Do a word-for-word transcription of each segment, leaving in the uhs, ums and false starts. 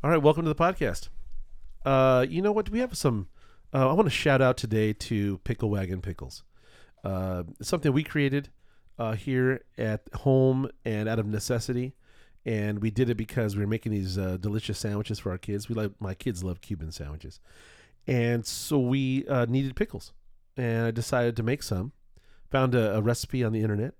All right, welcome to the podcast. Uh, you know what? We have some. Uh, I want to shout out today to Pickle Wagon Pickles. Uh, it's something we created uh, here at home and out of necessity, and we did it because we were making these uh, delicious sandwiches for our kids. We like my kids love Cuban sandwiches, and so we uh, needed pickles, and I decided to make some. Found a, a recipe on the internet.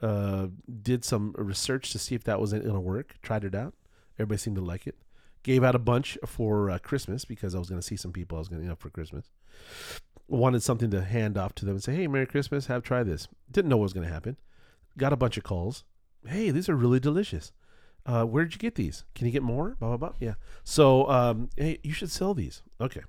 Uh, did some research to see if that was going to work. Tried it out. Everybody seemed to like it. Gave out a bunch for uh, Christmas because I was going to see some people I was going to, you know, for Christmas. Wanted something to hand off to them and say, hey, Merry Christmas. Have try this. Didn't know what was going to happen. Got a bunch of calls. Hey, these are really delicious. Uh, where did you get these? Can you get more? Blah, blah, blah. Yeah. So, um, hey, you should sell these. Okay.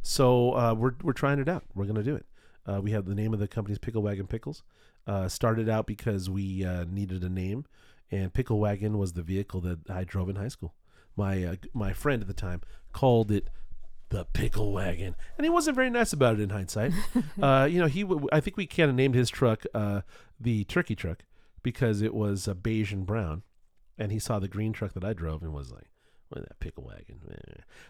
So uh, we're we're trying it out. We're going to do it. Uh, we have the name of the company's Pickle Wagon Pickles. Uh, started out because we uh, needed a name, and Pickle Wagon was the vehicle that I drove in high school. My uh, my friend at the time called it the Pickle Wagon, and he wasn't very nice about it in hindsight. uh, you know, he w- I think we kind of named his truck uh, the Turkey Truck because it was uh, beige and brown, and he saw the green truck that I drove and was like, "What is that Pickle Wagon?"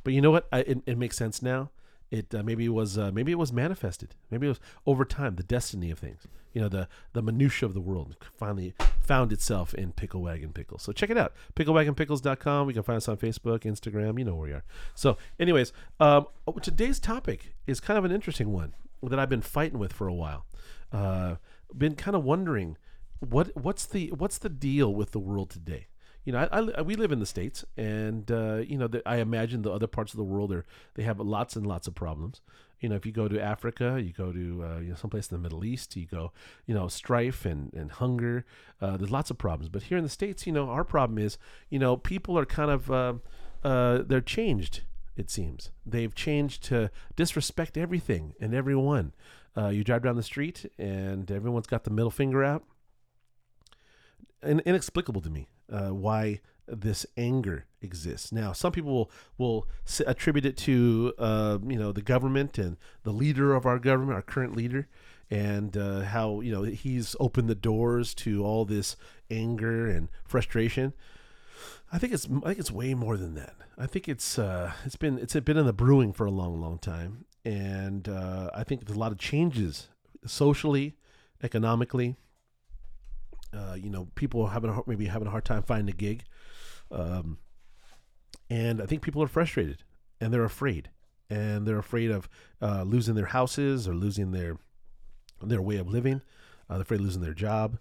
But you know what? I, it, it makes sense now. It uh, maybe it was uh, maybe it was manifested. Maybe it was over time, the destiny of things. You know, the the minutia of the world finally found itself in Pickle Wagon Pickles. So check it out, pickle wagon pickles dot com. We can find us on Facebook, Instagram. You know where we are. So, anyways, um, today's topic is kind of an interesting one that I've been fighting with for a while. Uh, been kind of wondering what what's the what's the deal with the world today. You know, I, I, we live in the States, and, uh, you know, the, I imagine the other parts of the world, are they have lots and lots of problems. You know, if you go to Africa, you go to, uh, you know, someplace in the Middle East, you go, you know, strife and, and hunger. Uh, there's lots of problems. But here in the States, you know, our problem is, you know, people are kind of, uh, uh, they're changed, it seems. They've changed to disrespect everything and everyone. Uh, you drive down the street, and everyone's got the middle finger out. In, inexplicable to me. Uh, why this anger exists. Now, some people will, will attribute it to, uh, you know, the government and the leader of our government, our current leader, and uh, how, you know, he's opened the doors to all this anger and frustration. I think it's I think it's way more than that. I think it's uh, it's been it's been in the brewing for a long, long time, and uh, I think there's a lot of changes socially, economically. Uh, you know, people having a, maybe having a hard time finding a gig, um, and I think people are frustrated, and they're afraid, and they're afraid of uh, losing their houses or losing their their way of living. Uh, they're afraid of losing their job,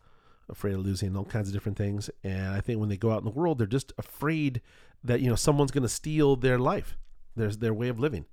afraid of losing all kinds of different things. And I think when they go out in the world, they're just afraid that, you know, someone's going to steal their life, their their way of living,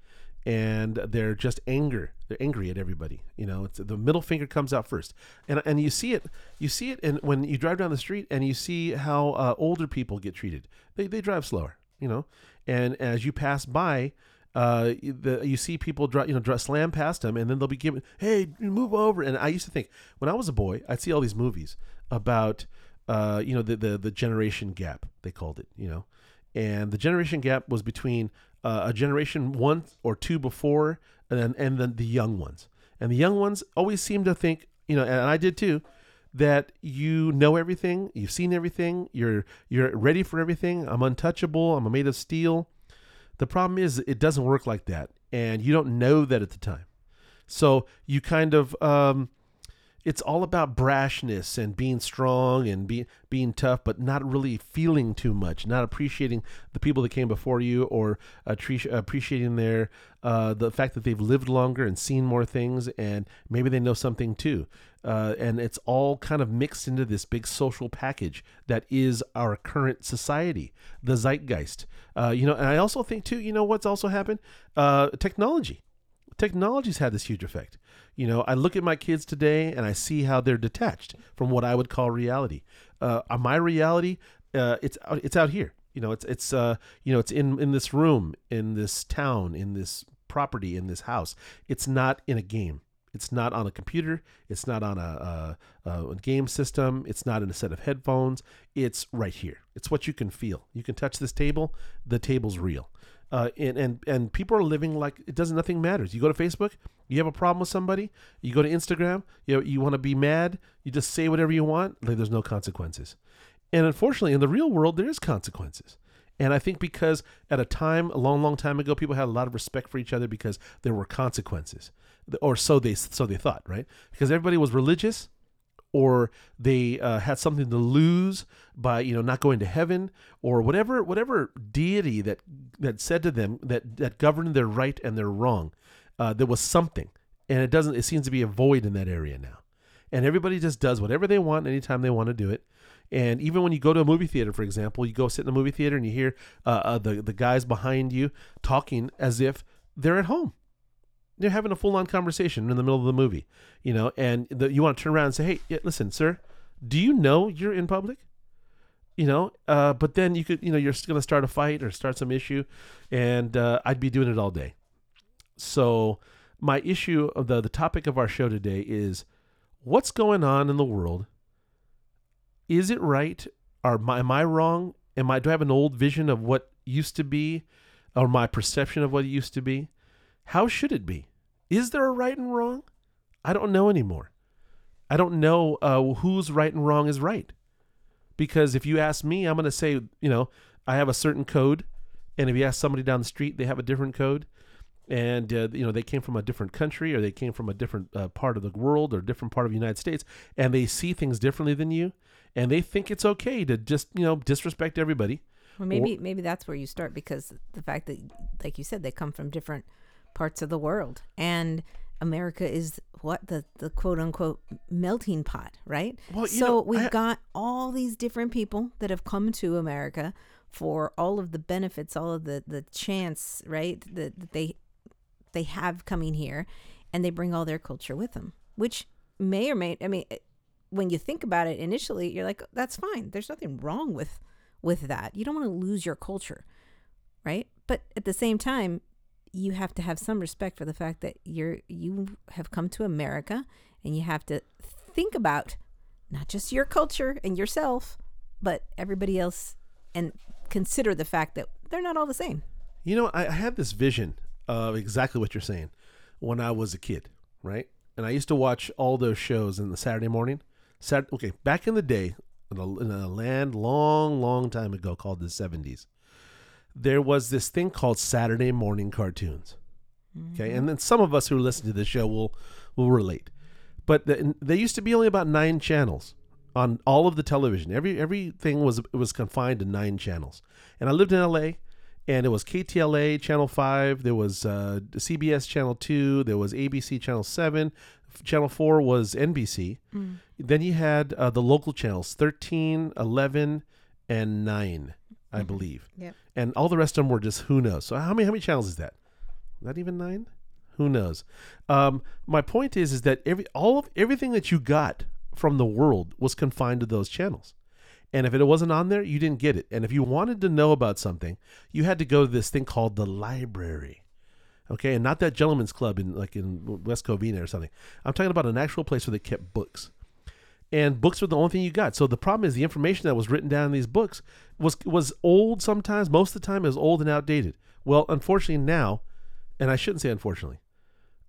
and they're just anger. They're angry at everybody. You know, it's, the middle finger comes out first, and and you see it. You see it, and when you drive down the street, and you see how uh, older people get treated. They they drive slower. You know, and as you pass by, uh, the, you see people drive. You know, drive, slam past them, and then they'll be given, "Hey, move over." And I used to think when I was a boy, I'd see all these movies about, uh, you know, the the the generation gap, they called it. You know, and the generation gap was between uh, a generation one or two before. And then, and then the young ones. And the young ones always seem to think, you know, and I did too, that you know everything, you've seen everything, you're you're ready for everything. I'm untouchable. I'm made of steel. The problem is it doesn't work like that, and you don't know that at the time. So you kind of, um, it's all about brashness and being strong and be, being tough, but not really feeling too much, not appreciating the people that came before you, or attre- appreciating their uh, the fact that they've lived longer and seen more things, and maybe they know something too. Uh, and it's all kind of mixed into this big social package that is our current society, the zeitgeist. Uh, you know, and I also think too, you know what's also happened? Uh, technology. Technology's had this huge effect. You know, I look at my kids today and I see how they're detached from what I would call reality. Uh, my reality, uh, it's it's out here. You know, it's it's uh, you know, it's in, in this room, in this town, in this property, in this house. It's not in a game. It's not on a computer. It's not on a, a, a game system. It's not in a set of headphones. It's right here. It's what you can feel. You can touch this table. The table's real. Uh, and, and, and people are living like it doesn't, nothing matters. You go to Facebook, you have a problem with somebody. You go to Instagram, you know, you want to be mad. You just say whatever you want. Like, there's no consequences. And unfortunately, in the real world, there is consequences. And I think because at a time, a long, long time ago, people had a lot of respect for each other because there were consequences, or so they so they thought, right? Because everybody was religious, or they uh, had something to lose by, you know, not going to heaven, or whatever whatever deity that that said to them that that governed their right and their wrong. Uh, there was something, and it doesn't. It seems to be a void in that area now, and everybody just does whatever they want anytime they want to do it. And even when you go to a movie theater, for example, you go sit in a movie theater and you hear uh, uh, the, the guys behind you talking as if they're at home. They're having a full-on conversation in the middle of the movie, you know, and the, you want to turn around and say, hey, yeah, listen, sir, do you know you're in public? You know, uh, but then you could, you know, you're going to start a fight or start some issue, and uh, I'd be doing it all day. So my issue, of the, the topic of our show today is what's going on in the world. Is it right? Or am I, am I wrong? Am I, do I have an old vision of what used to be, or my perception of what it used to be? How should it be? Is there a right and wrong? I don't know anymore. I don't know uh, who's right and wrong is right. Because if you ask me, I'm going to say, you know, I have a certain code. And if you ask somebody down the street, they have a different code. And, uh, you know, they came from a different country, or they came from a different uh, part of the world, or different part of the United States. And they see things differently than you. And they think it's okay to just, you know, disrespect everybody. Well, maybe or, maybe that's where you start, because the fact that, like you said, they come from different parts of the world. And America is what the, the quote unquote melting pot, right? Well, so know, we've I, got all these different people that have come to America for all of the benefits, all of the, the chance, right, that, that they they have coming here, and they bring all their culture with them, which may or may, I mean, when you think about it initially, you're like, that's fine. There's nothing wrong with, with that. You don't want to lose your culture, right? But at the same time, you have to have some respect for the fact that you're, you have come to America, and you have to think about not just your culture and yourself, but everybody else, and consider the fact that they're not all the same. You know, I, I had this vision of exactly what you're saying when I was a kid, right? And I used to watch all those shows in the Saturday morning. Saturday, okay, back in the day, in a, in a land long, long time ago called the seventies, there was this thing called Saturday morning cartoons. Mm-hmm. Okay, and then some of us who listen to this show will will relate. But the, there used to be only about nine channels on all of the television. Every everything was it was confined to nine channels. And I lived in L A, and it was K T L A Channel five, there was uh, C B S Channel two, there was A B C Channel seven, Channel four was N B C. Mm. Then you had uh, the local channels, thirteen, eleven, and nine, I mm-hmm. believe. Yep. And all the rest of them were just who knows. So how many how many channels is that? Not even nine? Who knows? Um, my point is is that every all of everything that you got from the world was confined to those channels. And if it wasn't on there, you didn't get it. And if you wanted to know about something, you had to go to this thing called the library. Okay, and not that gentleman's club in like in West Covina or something. I'm talking about an actual place where they kept books. And books were the only thing you got. So the problem is the information that was written down in these books was was old sometimes. Most of the time it was old and outdated. Well, unfortunately now, and I shouldn't say unfortunately,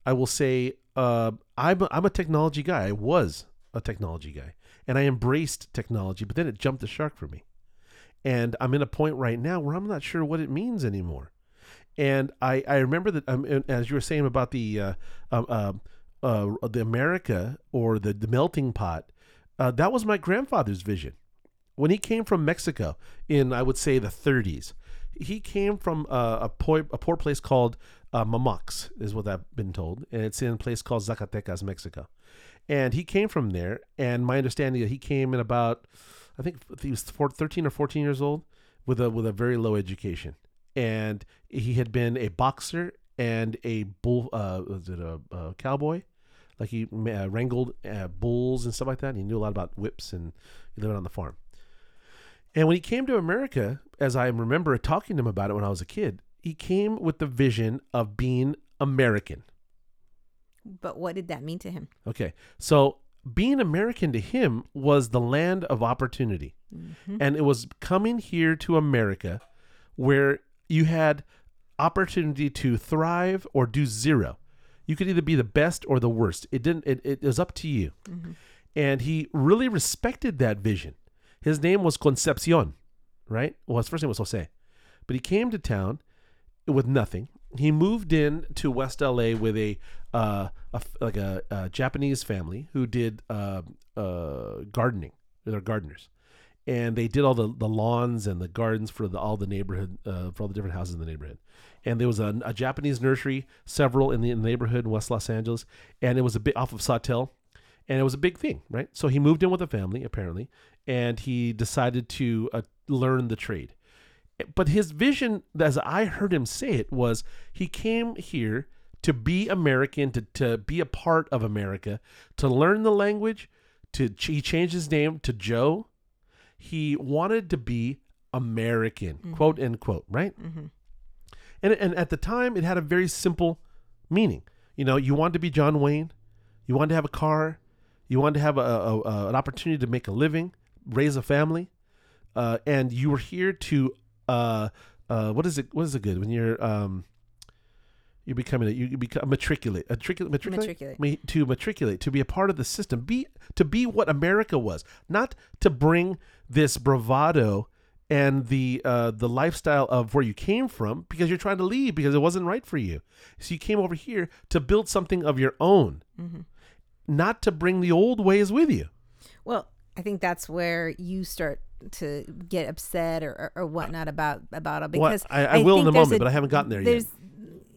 I will say uh, I'm, a, I'm a technology guy. I was a technology guy. And I embraced technology, but then it jumped the shark for me. And I'm in a point right now where I'm not sure what it means anymore. And I, I remember that, um, as you were saying about the uh, uh, uh, the America or the, the melting pot, uh, that was my grandfather's vision. When he came from Mexico in, I would say, the thirties, he came from uh, a, po- a poor place called uh, Mamux, is what I've been told. And it's in a place called Zacatecas, Mexico. And he came from there, and my understanding is he came in about, I think he was thirteen or fourteen years old, with a with a very low education. And he had been a boxer and a bull, uh, was it a, a cowboy? Like he uh, wrangled uh, bulls and stuff like that. And he knew a lot about whips, and he lived on the farm. And when he came to America, as I remember talking to him about it when I was a kid, he came with the vision of being American. But what did that mean to him? Okay. So being American to him was the land of opportunity. Mm-hmm. And it was coming here to America where you had opportunity to thrive or do zero. You could either be the best or the worst. It didn't, it, it was up to you. Mm-hmm. And he really respected that vision. His name was Concepcion, right? Well, his first name was Jose. But he came to town with nothing. He moved in to West L A with a, uh, a like a, a Japanese family who did uh, uh, gardening. They're gardeners, and they did all the, the lawns and the gardens for the, all the neighborhood uh, for all the different houses in the neighborhood. And there was a, a Japanese nursery, several in the, in the neighborhood in West Los Angeles, and it was a bit off of Sawtelle, and it was a big thing, right? So he moved in with a family apparently, and he decided to uh, learn the trade. But his vision, as I heard him say it, was he came here to be American, to, to be a part of America, to learn the language. To he changed his name to Joe. He wanted to be American, mm-hmm. quote end quote, right? Mm-hmm. And and at the time, it had a very simple meaning. You know, you wanted to be John Wayne. You wanted to have a car. You wanted to have a, a, a an opportunity to make a living, raise a family, uh, and you were here to. Uh, uh, what is it? What is it good when you're um, you're becoming a, you become matriculate, matriculate, matriculate, matriculate, to matriculate, to be a part of the system, be to be what America was, not to bring this bravado and the uh the lifestyle of where you came from because you're trying to leave because it wasn't right for you. So you came over here to build something of your own, mm-hmm. not to bring the old ways with you. Well, I think that's where you start to get upset or, or, or whatnot about about it because well, I, I, I will in a moment, a, but I haven't gotten there yet.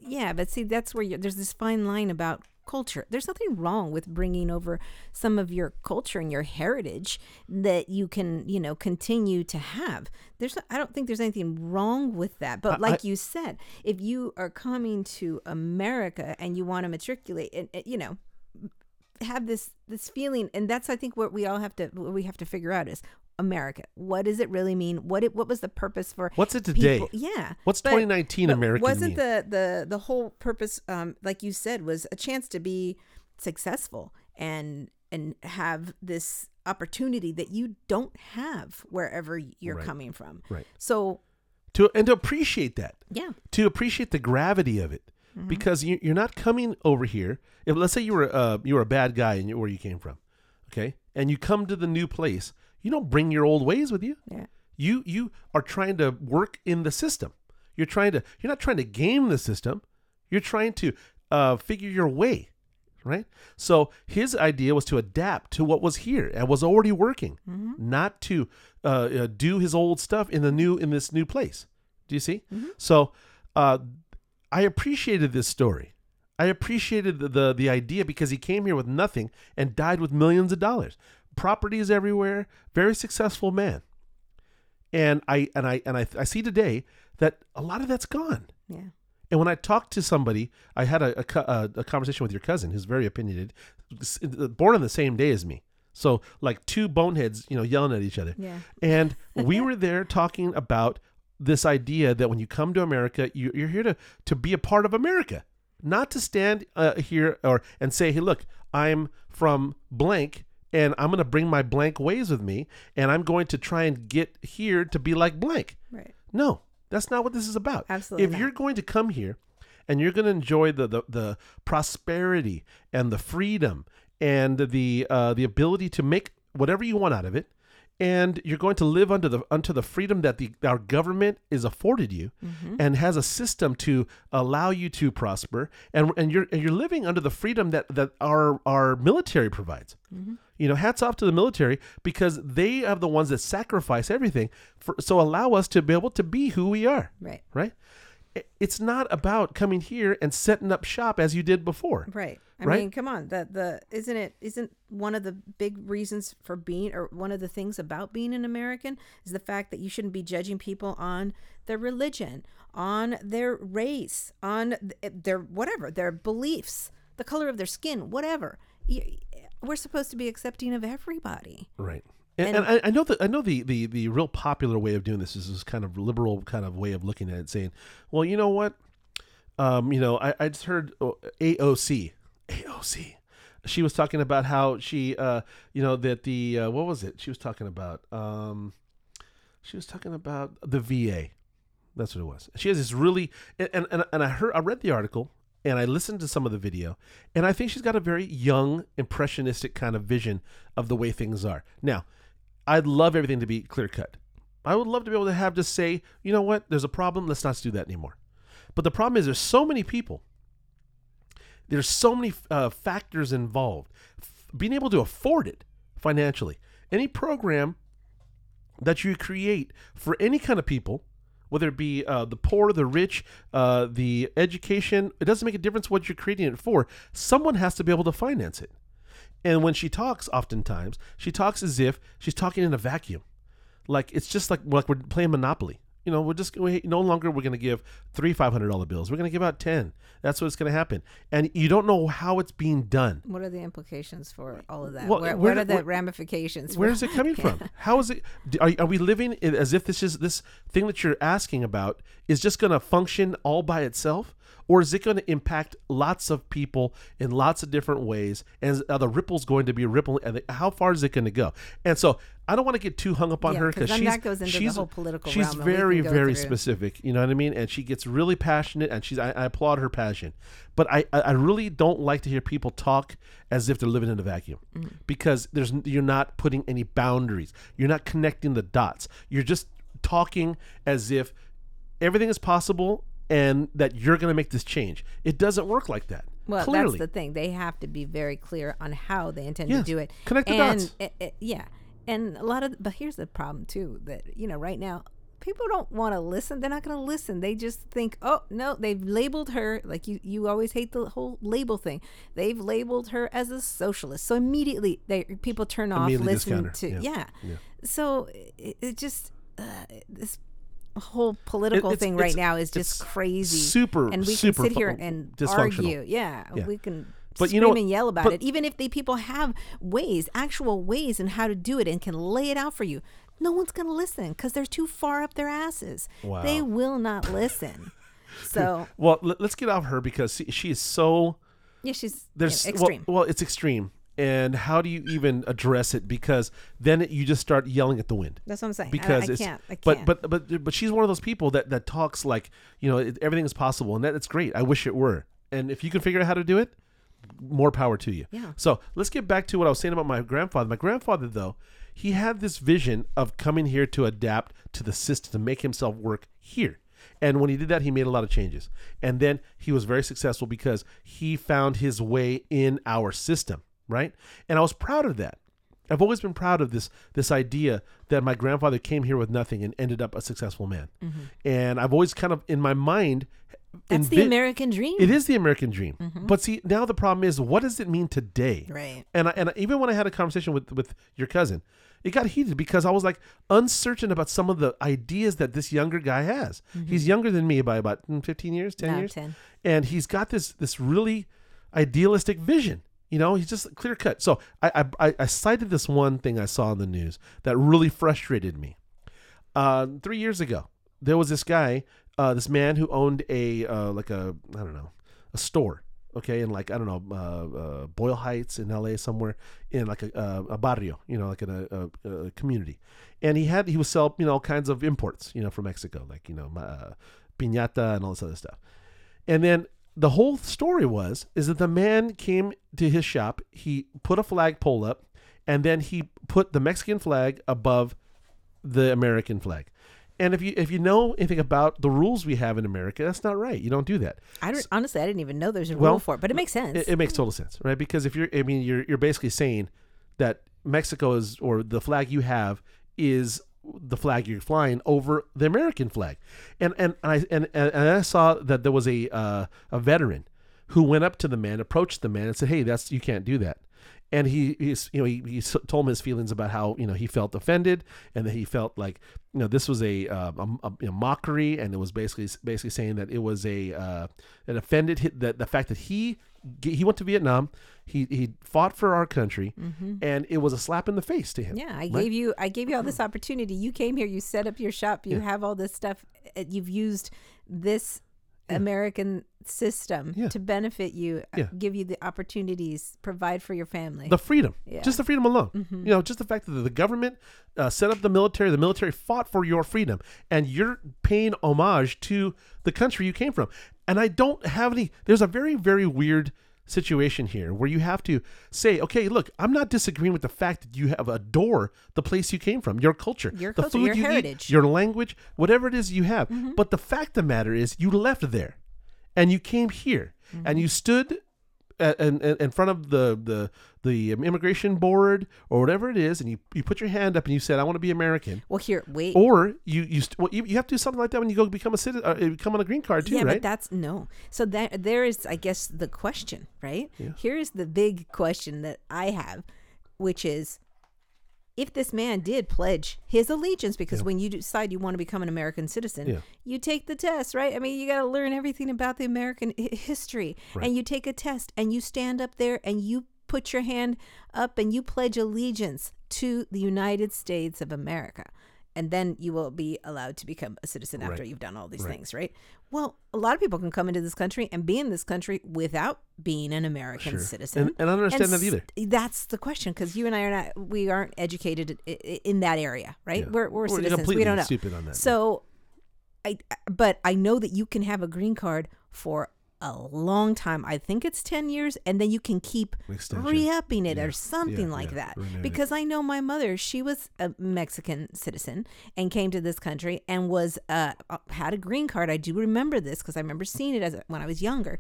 Yeah, but see, that's where you're, there's this fine line about culture. There's nothing wrong with bringing over some of your culture and your heritage that you can, you know, continue to have. There's, I don't think there's anything wrong with that. But I, like I, you said, if you are coming to America and you want to matriculate, and, and you know. have this this feeling, and that's I think what we all have to what we have to figure out is America. What does it really mean? What it what was the purpose for? What's it today? People? Yeah, what's but, twenty nineteen but American? Wasn't mean? the the the whole purpose, um, like you said, was a chance to be successful and and have this opportunity that you don't have wherever you're right. coming from. Right. So to and to appreciate that. Yeah. To appreciate the gravity of it. Mm-hmm. Because you, you're not coming over here. If, let's say you were uh, you were a bad guy and you, where you came from, okay, and you come to the new place, you don't bring your old ways with you. Yeah. You you are trying to work in the system. You're trying to. You're not trying to game the system. You're trying to uh, figure your way, right? So his idea was to adapt to what was here and was already working, mm-hmm. not to uh, uh, do his old stuff in the new in this new place. Do you see? Mm-hmm. So. Uh, I appreciated this story. I appreciated the, the the idea because he came here with nothing and died with millions of dollars. Properties everywhere, very successful man. And I and I and I, I see today that a lot of that's gone. Yeah. And when I talked to somebody, I had a, a, a conversation with your cousin who's very opinionated, born on the same day as me. So like two boneheads, you know, yelling at each other. Yeah. And we were there talking about this idea that when you come to America, you, you're here to, to be a part of America, not to stand uh, here or and say, hey, look, I'm from blank and I'm going to bring my blank ways with me and I'm going to try and get here to be like blank. Right. No, that's not what this is about. Absolutely. If not. You're going to come here and you're going to enjoy the, the, the prosperity and the freedom and the, uh, the ability to make whatever you want out of it, and you're going to live under the under the freedom that the our government is afforded you, mm-hmm. and has a system to allow you to prosper, and and you're and you're living under the freedom that, that our our military provides. Mm-hmm. You know, hats off to the military because they are the ones that sacrifice everything for, so allow us to be able to be who we are. Right. Right. It's not about coming here and setting up shop as you did before. Right. I right? mean, come on. The the isn't it isn't one of the big reasons for being, or one of the things about being an American is the fact that you shouldn't be judging people on their religion, on their race, on their whatever, their beliefs, the color of their skin, whatever. We're supposed to be accepting of everybody. Right. And, and I, I know that I know the, the, the real popular way of doing this is this kind of liberal kind of way of looking at it, saying, well, you know what? Um, you know, I, I just heard A O C. A O C. She was talking about how she, uh, you know, that the, uh, what was it? She was talking about, um, she was talking about the V A. That's what it was. She has this really, and, and, and I heard, I read the article and I listened to some of the video, and I think she's got a very young, impressionistic kind of vision of the way things are. Now, I'd love everything to be clear cut. I would love to be able to have just say, you know what, there's a problem, let's not do that anymore. But the problem is there's so many people. There's so many uh, factors involved. F- being able to afford it financially. Any program that you create for any kind of people, whether it be uh, the poor, the rich, uh, the education, it doesn't make a difference what you're creating it for. Someone has to be able to finance it. And when she talks, oftentimes, she talks as if she's talking in a vacuum. Like, it's just like, like we're playing Monopoly. You know, we're just, we, no longer we're going to give three five hundred dollars bills. We're going to give out ten. That's what's going to happen. And you don't know how it's being done. What are the implications for all of that? Well, where, where, what are the where, ramifications? Where is it coming from? How is it? Are, are we living in, as if this is this thing that you're asking about is just going to function all by itself? Or is it going to impact lots of people in lots of different ways? And are the ripples going to be rippling? And how far is it going to go? And so I don't want to get too hung up on yeah, her because she's that goes into she's, the whole political she's very, very through. specific. You know what I mean? And she gets really passionate, and she's I, I applaud her passion. But I, I really don't like to hear people talk as if they're living in a vacuum mm-hmm. because there's you're not putting any boundaries. You're not connecting the dots. You're just talking as if everything is possible and that you're going to make this change. It doesn't work like that. Well, clearly. That's the thing. They have to be very clear on how they intend yes. to do it. Connect the and, dots. It, it, yeah. And a lot of, but here's the problem too, that, you know, right now, people don't want to listen. They're not going to listen. They just think, oh, no, they've labeled her, like you, you always hate the whole label thing. They've labeled her as a socialist. So immediately they people turn off, listen to, yeah. yeah. yeah. So it, it just, uh, this whole political it, thing right now is just crazy. Super, super. And we super can sit here and argue. Yeah, yeah. we can. But scream you know, and yell about but, it. Even if the people have ways, actual ways, and how to do it, and can lay it out for you, no one's going to listen because they're too far up their asses. Wow. They will not listen. So well, let's get off her because she is so. Yeah, she's there's yeah, extreme. Well, well, it's extreme, and how do you even address it? Because then it, you just start yelling at the wind. That's what I'm saying. Because I, I can't. I can't. But but but but she's one of those people that that talks like you know it, everything is possible, and that it's great. I wish it were. And if you can figure out how to do it. More power to you. Yeah. So let's get back to what I was saying about my grandfather. My grandfather, though, he had this vision of coming here to adapt to the system, to make himself work here. And when he did that, he made a lot of changes. And then he was very successful because he found his way in our system, right? And I was proud of that. I've always been proud of this this idea that my grandfather came here with nothing and ended up a successful man. Mm-hmm. And I've always kind of, in my mind... That's invi- the American dream. It is the American dream. Mm-hmm. But see, now the problem is, what does it mean today? Right. And I, and I, even when I had a conversation with, with your cousin, it got heated because I was like uncertain about some of the ideas that this younger guy has. Mm-hmm. He's younger than me by about fifteen years, ten no, years. ten. And he's got this this really idealistic vision. You know, he's just clear cut. So I, I, I cited this one thing I saw in the news that really frustrated me. Uh, three years ago, there was this guy... Uh, this man who owned a uh, like a I don't know a store, okay, in like I don't know uh, uh, Boyle Heights in L A somewhere in like a uh, a barrio, you know, like in a, a, a community, and he had he was selling you know all kinds of imports, you know, from Mexico, like you know uh, piñata and all this other stuff, and then the whole story was is that the man came to his shop, he put a flagpole up, and then he put the Mexican flag above the American flag. And if you if you know anything about the rules we have in America, that's not right. You don't do that. I don't, honestly, I didn't even know there's a well, rule for it, but it makes sense. It, it makes total sense, right? Because if you're, I mean, you're you're basically saying that Mexico is or the flag you have is the flag you're flying over the American flag, and and I and, and I saw that there was a uh, a veteran who went up to the man, approached the man, and said, "Hey, that's you can't do that." And he, he's, you know, he, he told him his feelings about how, you know, he felt offended and that he felt like, you know, this was a, uh, a, a mockery, and it was basically basically saying that it was a uh, an offended that the fact that he he went to Vietnam, he he fought for our country, mm-hmm. and it was a slap in the face to him. Yeah, I right? gave you I gave you all this opportunity. You came here, you set up your shop, you yeah. have all this stuff, you've used this. American system yeah. to benefit you, yeah. give you the opportunities, provide for your family. The freedom, yeah. just the freedom alone. Mm-hmm. You know, just the fact that the government uh, set up the military, the military fought for your freedom, and you're paying homage to the country you came from. And I don't have any, there's a very, very weird situation here where you have to say, okay, look, I'm not disagreeing with the fact that you have adore the place you came from, your culture, your the culture, food your you heritage, eat, your language, whatever it is you have. Mm-hmm. But the fact of the matter is you left there and you came here mm-hmm. and you stood at, and, and, in front of the, the, the immigration board or whatever it is. And you, you put your hand up and you said, I want to be American. Well, here, wait. Or you, you, st- well, you, you have to do something like that when you go become a citizen, uh, become on a green card too, yeah, right? Yeah, but that's, no. So that, there is, I guess, the question, right? Yeah. Here is the big question that I have, which is, if this man did pledge his allegiance, because yeah. when you decide you want to become an American citizen, yeah. you take the test, right? I mean, you got to learn everything about the American hi- history right. and you take a test and you stand up there and you put your hand up and you pledge allegiance to the United States of America. And then you will be allowed to become a citizen after right. you've done all these right. things, right? Well, a lot of people can come into this country and be in this country without being an American sure. citizen. And, and I don't understand and that either. S- that's the question, because you and I are not, we aren't educated in, in that area, right? Yeah. We're, we're, we're citizens. Completely we don't know. Stupid on that. So, I, but I know that you can have a green card for a long time. I think it's ten years, and then you can keep re-upping it yeah. or something yeah, like yeah. that. Renewed because it. I know my mother, she was a Mexican citizen and came to this country and was uh had a green card. I do remember this because I remember seeing it as a, when I was younger,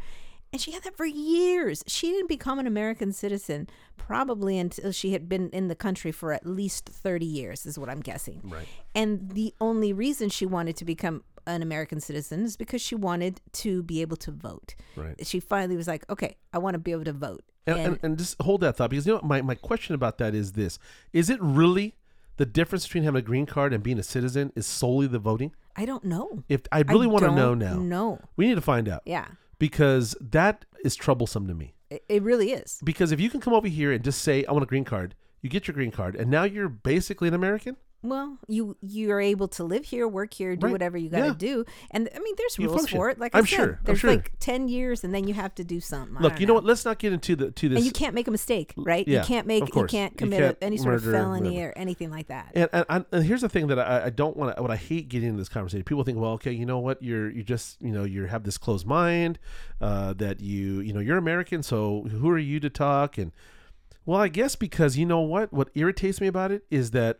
and she had that for years. She didn't become an American citizen probably until she had been in the country for at least thirty years is what I'm guessing. Right. And the only reason she wanted to become an American citizen is because she wanted to be able to vote. Right. She finally was like, okay, I want to be able to vote. And, and, and, and just hold that thought, because you know my, my question about that is this. Is it really the difference between having a green card and being a citizen is solely the voting? I don't know. If I really I want to know now. No. We need to find out. Yeah. Because that is troublesome to me. It, it really is. Because if you can come over here and just say, I want a green card, you get your green card, and now you're basically an American? Well, you you are able to live here, work here, do right. whatever you got to yeah. do. And I mean, there's rules for it. Like I'm I said, sure. there's sure. like ten years and then you have to do something. Look, you know. know what? Let's not get into the to this. And you can't make a mistake, right? Yeah, you can't make you can't commit you can't any sort of felony or, or anything like that. And, and, and, and here's the thing that I, I don't want to what I hate getting into this conversation. People think, well, okay, you know what? You're you just, you know, you have this closed mind uh, that you, you know, you're American, so who are you to talk? And well, I guess because you know what? What irritates me about it is that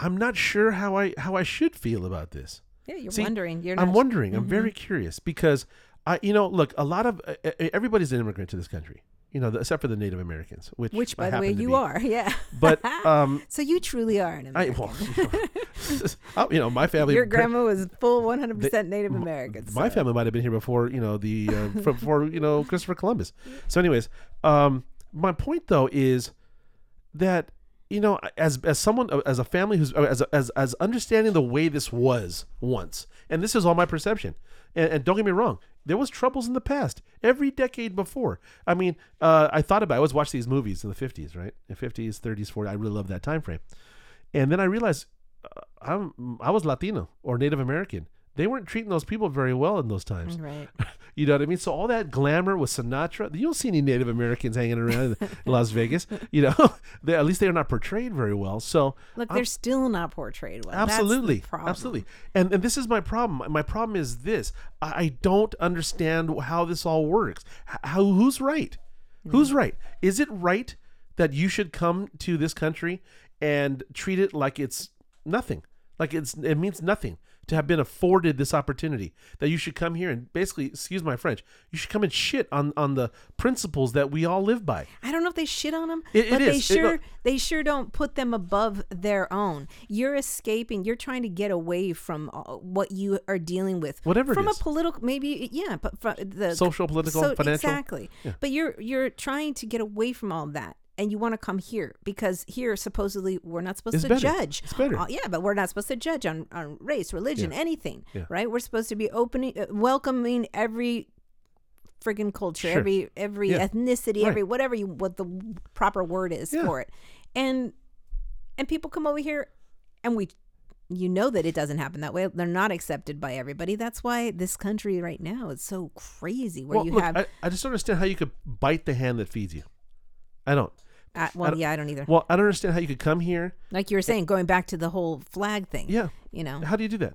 I'm not sure how I how I should feel about this. Yeah, you're See, wondering. You're not I'm wondering. Sure. I'm mm-hmm. very curious because I, you know, look, a lot of uh, everybody's an immigrant to this country, you know, the, except for the Native Americans, which which by I the way you be. are, yeah. But um, so you truly are an American. I, well, you, know, I, you know, my family. Your grandma was full one hundred percent Native American. So. My family might have been here before, you know, the uh, before you know Christopher Columbus. So, anyways, um, my point though is that. You know, as as someone, as a family who's as as as understanding the way this was once, and this is all my perception. And, and don't get me wrong, there was troubles in the past, every decade before. I mean, uh, I thought about. It. I always watched these movies in the fifties, right? The fifties, thirties, forties. I really love that time frame. And then I realized uh, I'm I was Latino or Native American. They weren't treating those people very well in those times. Right. You know what I mean? So all that glamour with Sinatra, you don't see any Native Americans hanging around in Las Vegas. You know, they, at least they are not portrayed very well. So look, I'm, they're still not portrayed well. Absolutely. That's the problem. Absolutely. And and this is my problem. My problem is this. I, I don't understand how this all works. How who's right? Mm. Who's right? Is it right that you should come to this country and treat it like it's nothing? Like it's it means nothing. To have been afforded this opportunity, that you should come here and basically, excuse my French, you should come and shit on, on the principles that we all live by. I don't know if they shit on them, it, but it they sure it, they sure don't put them above their own. You're escaping. You're trying to get away from what you are dealing with, whatever from it is. a political, maybe yeah, but from the social, political, so, financial, exactly. Yeah. But you're you're trying to get away from all that. And you want to come here because here, supposedly, we're not supposed it's to better. judge. It's better. Uh, yeah, but we're not supposed to judge on, on race, religion, yeah. anything, yeah. right? We're supposed to be opening, uh, welcoming every friggin' culture, sure. every every yeah. ethnicity, right. every whatever you what the proper word is yeah. for it. And and people come over here, and we, you know that it doesn't happen that way. They're not accepted by everybody. That's why this country right now is so crazy. Where well, you look, have, I, I just don't understand how you could bite the hand that feeds you. I don't. I, well, I yeah, I don't either. Well, I don't understand how you could come here. Like you were saying, going back to the whole flag thing. Yeah. You know. How do you do that?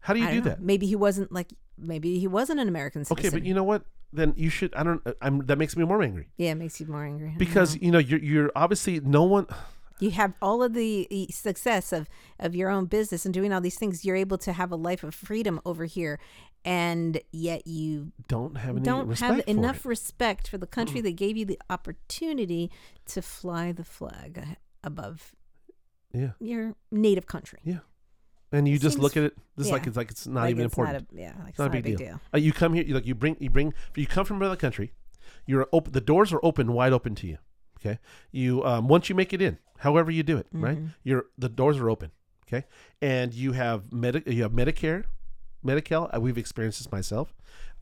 How do you do know. that? Maybe he wasn't like maybe he wasn't an American citizen. Okay, but you know what? Then you should. I don't. I'm. That makes me more angry. Yeah, it makes you more angry. Because know. you know you're you're obviously no one. You have all of the success of, of your own business and doing all these things. You're able to have a life of freedom over here, and yet you don't have any don't respect have for enough it. respect for the country that gave you the opportunity to fly the flag above yeah. your native country. Yeah. And you it just seems, look at it just yeah. like it's like it's not like even it's important. Not a, yeah, like it's not, not a big, big deal. deal. Like you come here, you like you bring you bring you come from another country. You're open. The doors are open, wide open to you. Okay, you um, once you make it in, however you do it, mm-hmm. right? You're the doors are open. Okay, and you have Medi- you have Medicare, Medi-Cal. We've experienced this myself.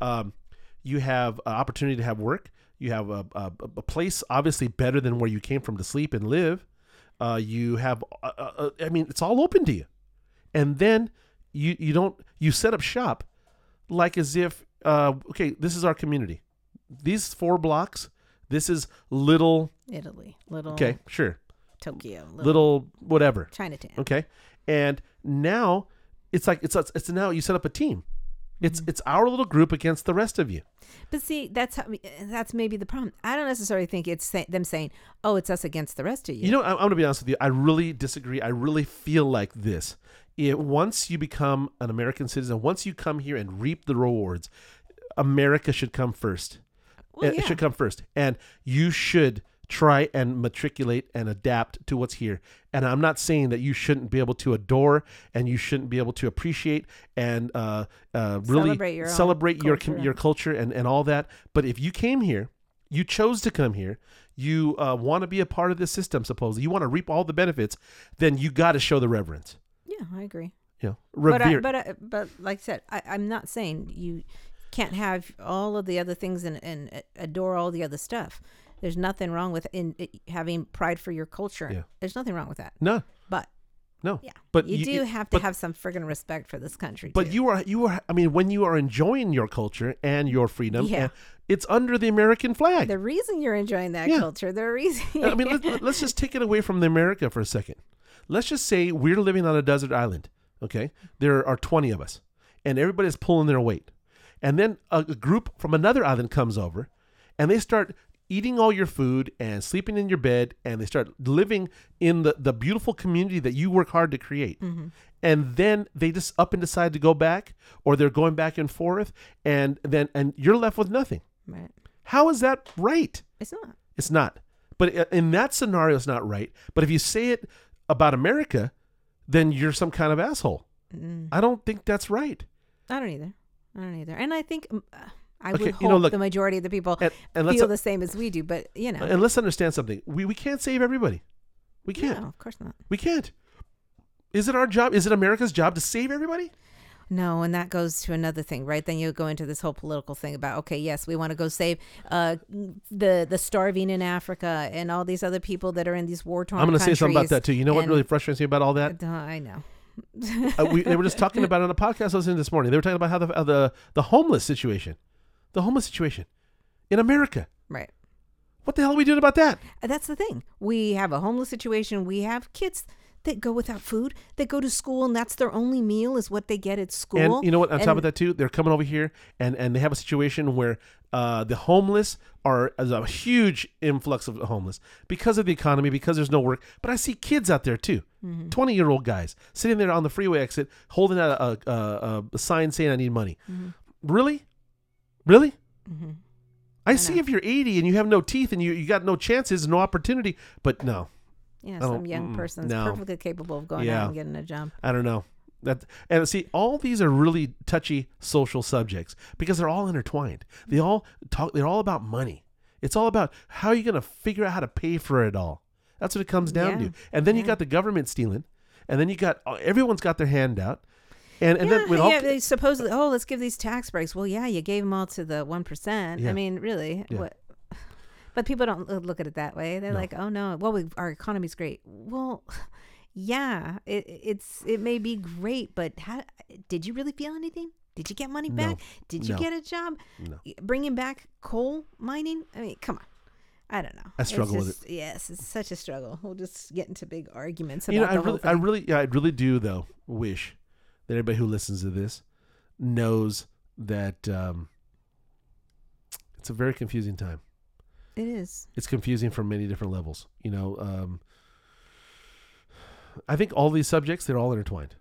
Um, you have an opportunity to have work. You have a, a, a place obviously better than where you came from to sleep and live. Uh, you have, a, a, a, I mean, it's all open to you. And then you, you don't, you set up shop like as if, uh, okay, this is our community. These four blocks, this is little Italy, little okay, sure, Tokyo, little, little whatever, Chinatown. Okay. And now it's like, it's, it's, it's now you set up a team. It's, mm-hmm. it's our little group against the rest of you. But see, that's how, that's maybe the problem. I don't necessarily think it's them saying, oh, it's us against the rest of you. You know, I'm, I'm going to be honest with you. I really disagree. I really feel like this. It, once you become an American citizen, once you come here and reap the rewards, America should come first. Well, yeah. It should come first. And you should try and matriculate and adapt to what's here. And I'm not saying that you shouldn't be able to adore and you shouldn't be able to appreciate and uh, uh, really celebrate your, celebrate your, culture, com- your culture and, and all that. But if you came here, you chose to come here, you uh, want to be a part of this system, supposedly, you want to reap all the benefits, then you got to show the reverence. Yeah, I agree. Yeah, revere. But I, but I, but like I said, I, I'm not saying you can't have all of the other things and, and adore all the other stuff. There's nothing wrong with in, in having pride for your culture. Yeah. There's nothing wrong with that. No, but no, yeah, but you, you do it, have to but, have some friggin' respect for this country. But too. you are you are. I mean, when you are enjoying your culture and your freedom, yeah. and it's under the American flag. The reason you're enjoying that yeah. culture, the reason. I mean, let's, let's just take it away from the America for a second. Let's just say we're living on a desert island, okay? There are twenty of us, and everybody's pulling their weight. And then a group from another island comes over, and they start eating all your food and sleeping in your bed, and they start living in the, the beautiful community that you work hard to create. Mm-hmm. And then they just up and decide to go back, or they're going back and forth, and then and you're left with nothing. Right. How is that right? It's not. It's not. But in that scenario, it's not right. But if you say it about America, then you're some kind of asshole. Mm. I don't think that's right. I don't either. I don't either. And I think uh, I okay, would hope you know, look, the majority of the people and, and feel uh, the same as we do, but you know. And let's understand something. We we can't save everybody. We can't. No, of course not. We can't. Is it our job? Is it America's job to save everybody? No, and that goes to another thing, right? Then you go into this whole political thing about, okay, yes, we want to go save uh, the the starving in Africa and all these other people that are in these war-torn countries. I'm going to say something about that, too. You know and, what really frustrates me about all that? Uh, I know. uh, we, they were just talking about it on a podcast I was in this morning. They were talking about how the, uh, the, the homeless situation, the homeless situation in America. Right. What the hell are we doing about that? That's the thing. We have a homeless situation. We have kids that go without food, that go to school, and that's their only meal is what they get at school. And you know what? On and, top of that, too, they're coming over here, and, and they have a situation where uh, the homeless are as a huge influx of homeless because of the economy, because there's no work. But I see kids out there, too, mm-hmm. twenty-year-old guys sitting there on the freeway exit holding out a, a, a, a sign saying, I need money. Mm-hmm. Really? Really? Mm-hmm. I, I see know. If you're eighty and you have no teeth and you, you got no chances, no opportunity, but no. Yeah, some young person's no. perfectly capable of going yeah. out and getting a job. I don't know. That and see, all these are really touchy social subjects because they're all intertwined. They all talk. They're all about money. It's all about how you're going to figure out how to pay for it all. That's what it comes down yeah. to. And then yeah. you got the government stealing, and then you got everyone's got their hand out. And and yeah, then with all yeah, they supposedly, oh, let's give these tax breaks. Well, yeah, you gave them all to the one yeah. percent. I mean, really, yeah. what? But people don't look at it that way. They're no. like, oh, no, well, we, our economy's great. Well, yeah, it, it's it may be great, but how, did you really feel anything? Did you get money back? No. Did you no. get a job? No. Bringing back coal mining? I mean, come on. I don't know. I struggle it's just, with it. Yes, it's such a struggle. We'll just get into big arguments about you know, I the really, whole thing. I really, yeah, I really do, though, wish that everybody who listens to this knows that um, it's a very confusing time. It is. It's confusing from many different levels. You know, um, I think all these subjects, they're all intertwined.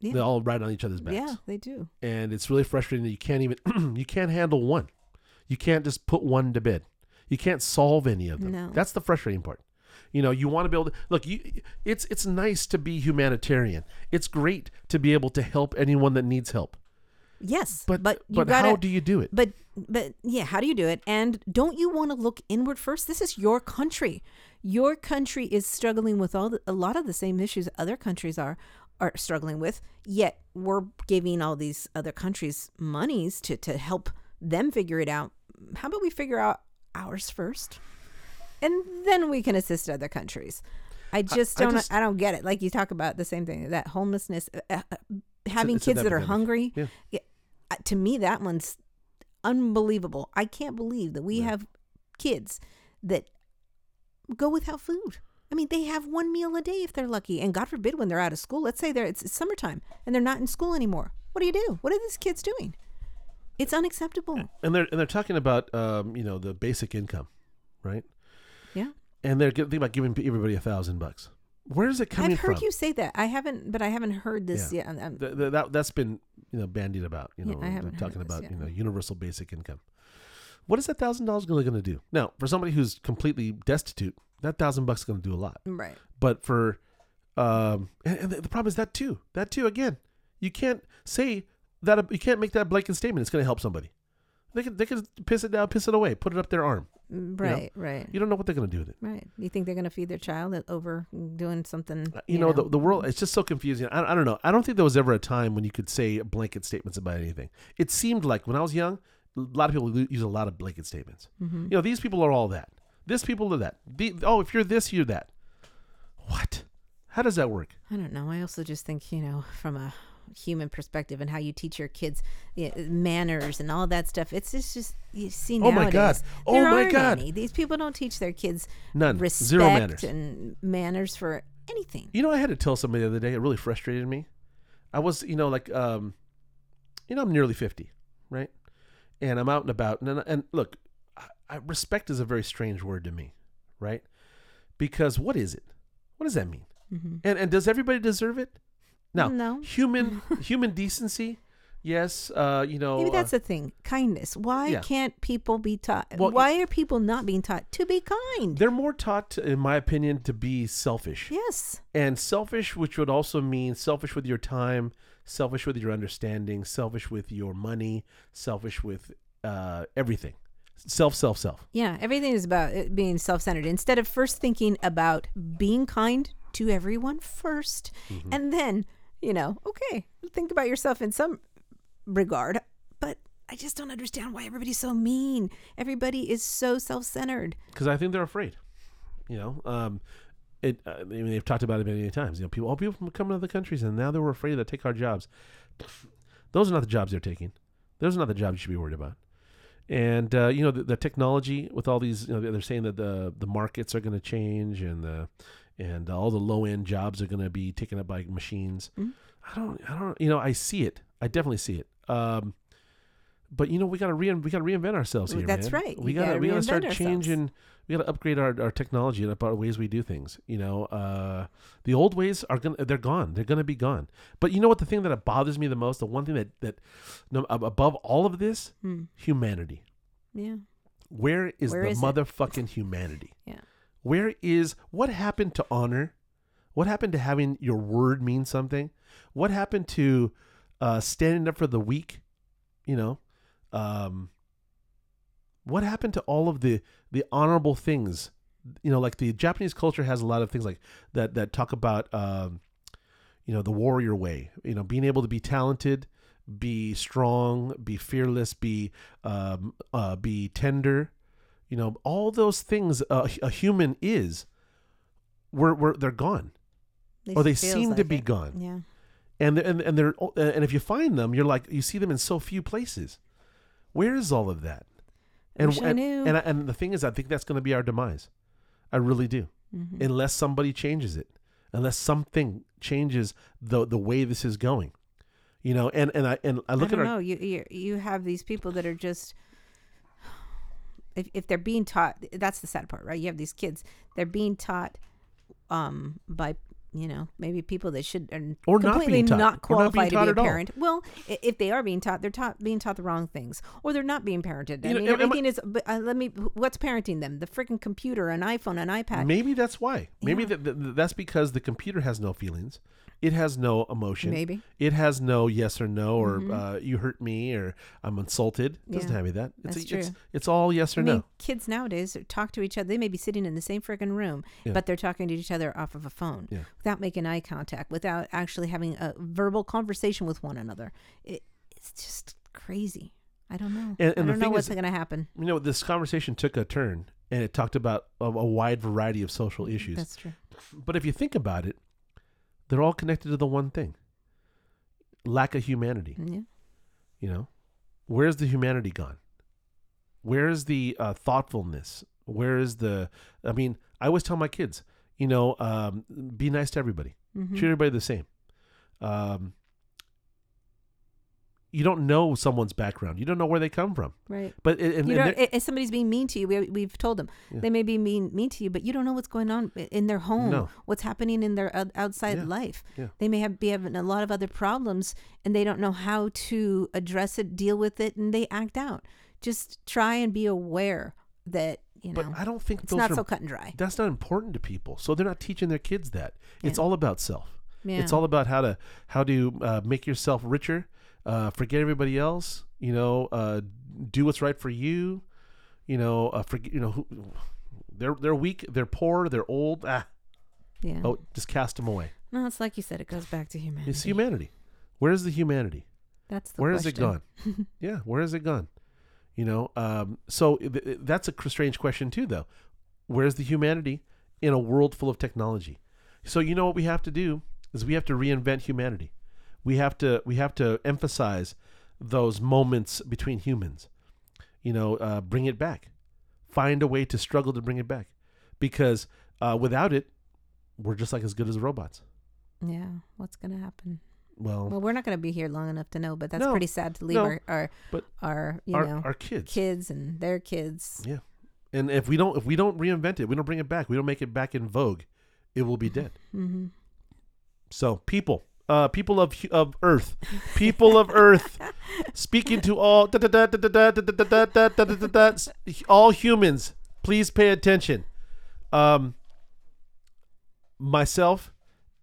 Yeah. They all ride on each other's backs. Yeah, they do. And it's really frustrating that you can't even, you can't handle one. You can't just put one to bed. You can't solve any of them. No. That's the frustrating part. You know, you want to be able to, look, you, it's it's nice to be humanitarian. It's great to be able to help anyone that needs help. Yes. But but, but gotta, how do you do it? But but yeah, how do you do it? And don't you want to look inward first? This is your country. Your country is struggling with all the, a lot of the same issues other countries are are struggling with, yet we're giving all these other countries monies to, to help them figure it out. How about we figure out ours first? And then we can assist other countries. I just don't I, I, just, I don't get it. Like you talk about the same thing, that homelessness, uh, uh, having it's a, it's kids that are hungry. Yeah. Yeah, to me, that one's unbelievable. I can't believe that we right. have kids that go without food. I mean, they have one meal a day if they're lucky. And God forbid when they're out of school. Let's say they're, it's, it's summertime and they're not in school anymore. What do you do? What are these kids doing? It's unacceptable. And they're, and they're talking about, um, you know, the basic income, right? Yeah. And they're thinking about giving everybody a thousand bucks. Where is it coming from? I've heard from? You say that. I haven't, but I haven't heard this yeah. yet. I'm, the, the, that, that's been, you know, bandied about, you know, yeah, I haven't talking heard about, this yet. You know, universal basic income. What is that thousand dollars really going to do? Now, for somebody who's completely destitute, that thousand bucks is going to do a lot. Right. But for, um, and, and the problem is that too, that too, again, you can't say that, you can't make that blanket statement. It's going to help somebody. They could, they could piss it down, piss it away, put it up their arm. Right, you know? Right. You don't know what they're going to do with it. Right. You think they're going to feed their child over doing something? You, you know, know? The, the world, it's just so confusing. I, I don't know. I don't think there was ever a time when you could say blanket statements about anything. It seemed like when I was young, a lot of people use a lot of blanket statements. Mm-hmm. You know, these people are all that. This people are that. The, oh, if you're this, you're that. What? How does that work? I don't know. I also just think, you know, from a human perspective and how you teach your kids, you know, manners and all that stuff. It's, it's just, you see nowadays. Oh my God. Oh there my God. Any. These people don't teach their kids none respect zero manners and manners for anything. You know, I had to tell somebody the other day, it really frustrated me. I was, you know, like, um, you know, I'm nearly fifty, right? And I'm out and about and, and look, I, I, respect is a very strange word to me, right? Because what is it? What does that mean? Mm-hmm. And, and does everybody deserve it? Now, no. human human decency, yes, uh, you know. Maybe that's uh, the thing, kindness. Why yeah. can't people be taught? Well, why are people not being taught to be kind? They're more taught, to, in my opinion, to be selfish. Yes. And selfish, which would also mean selfish with your time, selfish with your understanding, selfish with your money, selfish with uh, everything. Self, self, self. Yeah, everything is about being self-centered. Instead of first thinking about being kind to everyone first, mm-hmm. and then... You know, okay, think about yourself in some regard, but I just don't understand why everybody's so mean. Everybody is so self-centered. Because I think they're afraid. You know, um, it. I mean, they've talked about it many times. You know, people, all people from coming to other countries, and now they were afraid to take our jobs. Those are not the jobs they're taking. Those are not the jobs you should be worried about. And uh, you know, the, the technology with all these, you know, they're saying that the the markets are going to change, and the And all the low-end jobs are going to be taken up by machines. Mm-hmm. I don't, I don't, you know, I see it. I definitely see it. Um, but you know, we got to re, we got to reinvent ourselves here. That's man. Right. We got to, we got to start ourselves. Changing. We got to upgrade our, our technology and our ways we do things. You know, uh, the old ways are gonna, they're gone. They're going to be gone. But you know what? The thing that bothers me the most, the one thing that that no, above all of this, hmm. humanity. Yeah. Where is Where the is motherfucking it? Humanity? Yeah. Where is, what happened to honor? What happened to having your word mean something? What happened to uh, standing up for the weak? You know, um, what happened to all of the, the honorable things? You know, like the Japanese culture has a lot of things like that, that talk about, um, you know, the warrior way, you know, being able to be talented, be strong, be fearless, be, um, uh, be tender. You know, all those things uh, a human is, we're, we're, they're gone. Or they seem like to be it. Gone. Yeah. And they're, and, and, they're, and if you find them, you're like, you see them in so few places. Where is all of that? I and, wish I knew. And, and, and the thing is, I think that's going to be our demise. I really do. Mm-hmm. Unless somebody changes it. Unless something changes the the way this is going. you know, and, and I, and I look I at our, know. You, you, you have these people that are just, if if they're being taught, that's the sad part, right? You have these kids, they're being taught, um, by, you know, maybe people that should are or completely not, not qualified not to be a parent. Well, if they are being taught, they're taught being taught the wrong things, or they're not being parented. I you mean, know, everything I, is. But, uh, let me. What's parenting them? The freaking computer, an iPhone, an iPad. Maybe that's why. Maybe yeah. that that's because the computer has no feelings. It has no emotion. Maybe it has no yes or no, or mm-hmm. uh, you hurt me, or I'm insulted. It doesn't yeah, have any that. It's that's a, true. It's, it's all yes or I mean, no. Kids nowadays talk to each other. They may be sitting in the same freaking room, yeah. but they're talking to each other off of a phone yeah. without making eye contact, without actually having a verbal conversation with one another. It, it's just crazy. I don't know. And, and I don't know what's going to happen. You know, this conversation took a turn, and it talked about a, a wide variety of social issues. That's true. But if you think about it, they're all connected to the one thing. Lack of humanity. Yeah. You know, where's the humanity gone? Where's the uh, thoughtfulness? Where is the, I mean, I always tell my kids, you know, um, be nice to everybody. Mm-hmm. Treat everybody the same. Um, you don't know someone's background. You don't know where they come from. Right. But and, you and if somebody's being mean to you, we, we've told them yeah. they may be mean mean to you, but you don't know what's going on in their home, no. what's happening in their outside yeah. life. Yeah. They may have be having a lot of other problems, and they don't know how to address it, deal with it, and they act out. Just try and be aware that you know. But I don't think it's those not are, so cut and dry. That's not important to people, so they're not teaching their kids that. Yeah. It's all about self. Yeah. It's all about how to how to uh, make yourself richer. Uh, forget everybody else, you know, uh, do what's right for you, you know, uh, forget, you know, who, they're, they're weak, they're poor, they're old. Ah. Yeah. Oh, just cast them away. No, it's like you said, it goes back to humanity. It's humanity. Where's the humanity? That's the where question. Where is it gone? yeah. Where is it gone? You know? Um, so th- that's a strange question too, though. Where's the humanity in a world full of technology? So you know what we have to do is we have to reinvent humanity. We have to we have to emphasize those moments between humans, you know, uh, bring it back, find a way to struggle to bring it back, because uh, without it, we're just like as good as robots. Yeah, what's gonna happen? Well, well, we're not gonna be here long enough to know, but that's no, pretty sad to leave no, our our our you our, know our kids, kids and their kids. Yeah, and if we don't if we don't reinvent it, we don't bring it back, we don't make it back in vogue, it will be dead. Mm-hmm. So people. Uh, people of of Earth, people of Earth, speaking to all da, da, da, da, da, da, da, da, da, da, all humans, please pay attention. Um, myself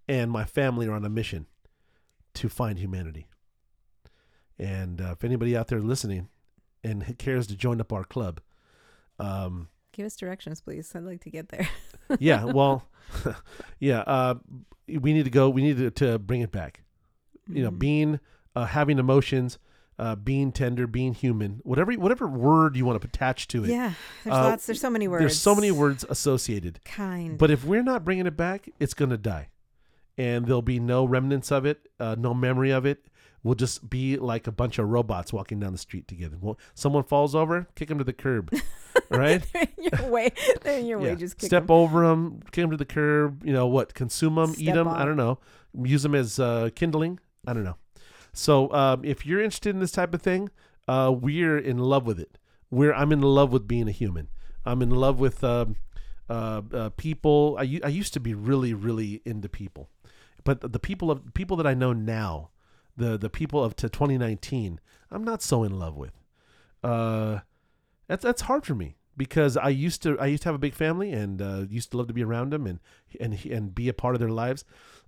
and my family are on a mission to find humanity. And uh, if anybody out there listening and cares to join up our club, um, give us directions, please. I'd like to get there. yeah, well, yeah. Uh, we need to go. We need to, to bring it back. Mm-hmm. You know, being, uh, having emotions, uh, being tender, being human, whatever, whatever word you want to attach to it. Yeah, there's uh, lots. There's so many words. There's so many words associated. Kind. But if we're not bringing it back, it's going to die, and there'll be no remnants of it, uh, no memory of it. We'll just be like a bunch of robots walking down the street together. Well, someone falls over, kick them to the curb. Right? They're in your way. They're in your yeah. way. Just kick Step them. over them, kick them to the curb. You know what? Consume them, Step eat them. On. I don't know. Use them as uh, kindling. I don't know. So um, if you're interested in this type of thing, uh, we're in love with it. We're I'm in love with being a human. I'm in love with um, uh, uh, people. I, I used to be really, really into people, but the people of people that I know now. The the people of to twenty nineteen, I'm not so in love with. Uh, that's that's hard for me because I used to I used to have a big family and uh, used to love to be around them and and and be a part of their lives.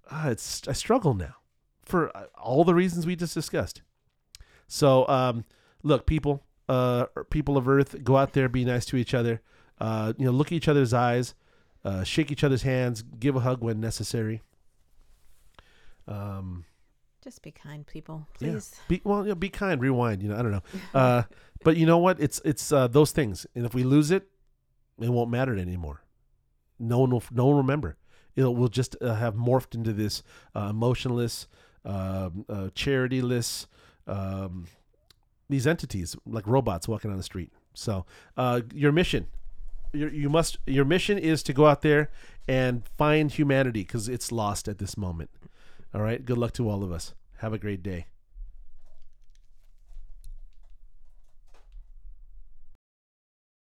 Uh, it's I struggle now for all the reasons we just discussed. So um, look, people, uh, people of Earth, go out there, be nice to each other. Uh, you know, look at each other's eyes, uh, shake each other's hands, give a hug when necessary. Um. Just be kind, people, please. Yeah. Be, well, you know, be kind. Rewind. You know, I don't know. Uh, but you know what? It's it's uh, those things, and if we lose it, it won't matter anymore. No one will. No one will remember. It will just uh, have morphed into this uh, emotionless, uh, uh, charityless. Um, these entities like robots walking on the street. So uh, your mission, your you must. Your mission is to go out there and find humanity because it's lost at this moment. All right. Good luck to all of us. Have a great day.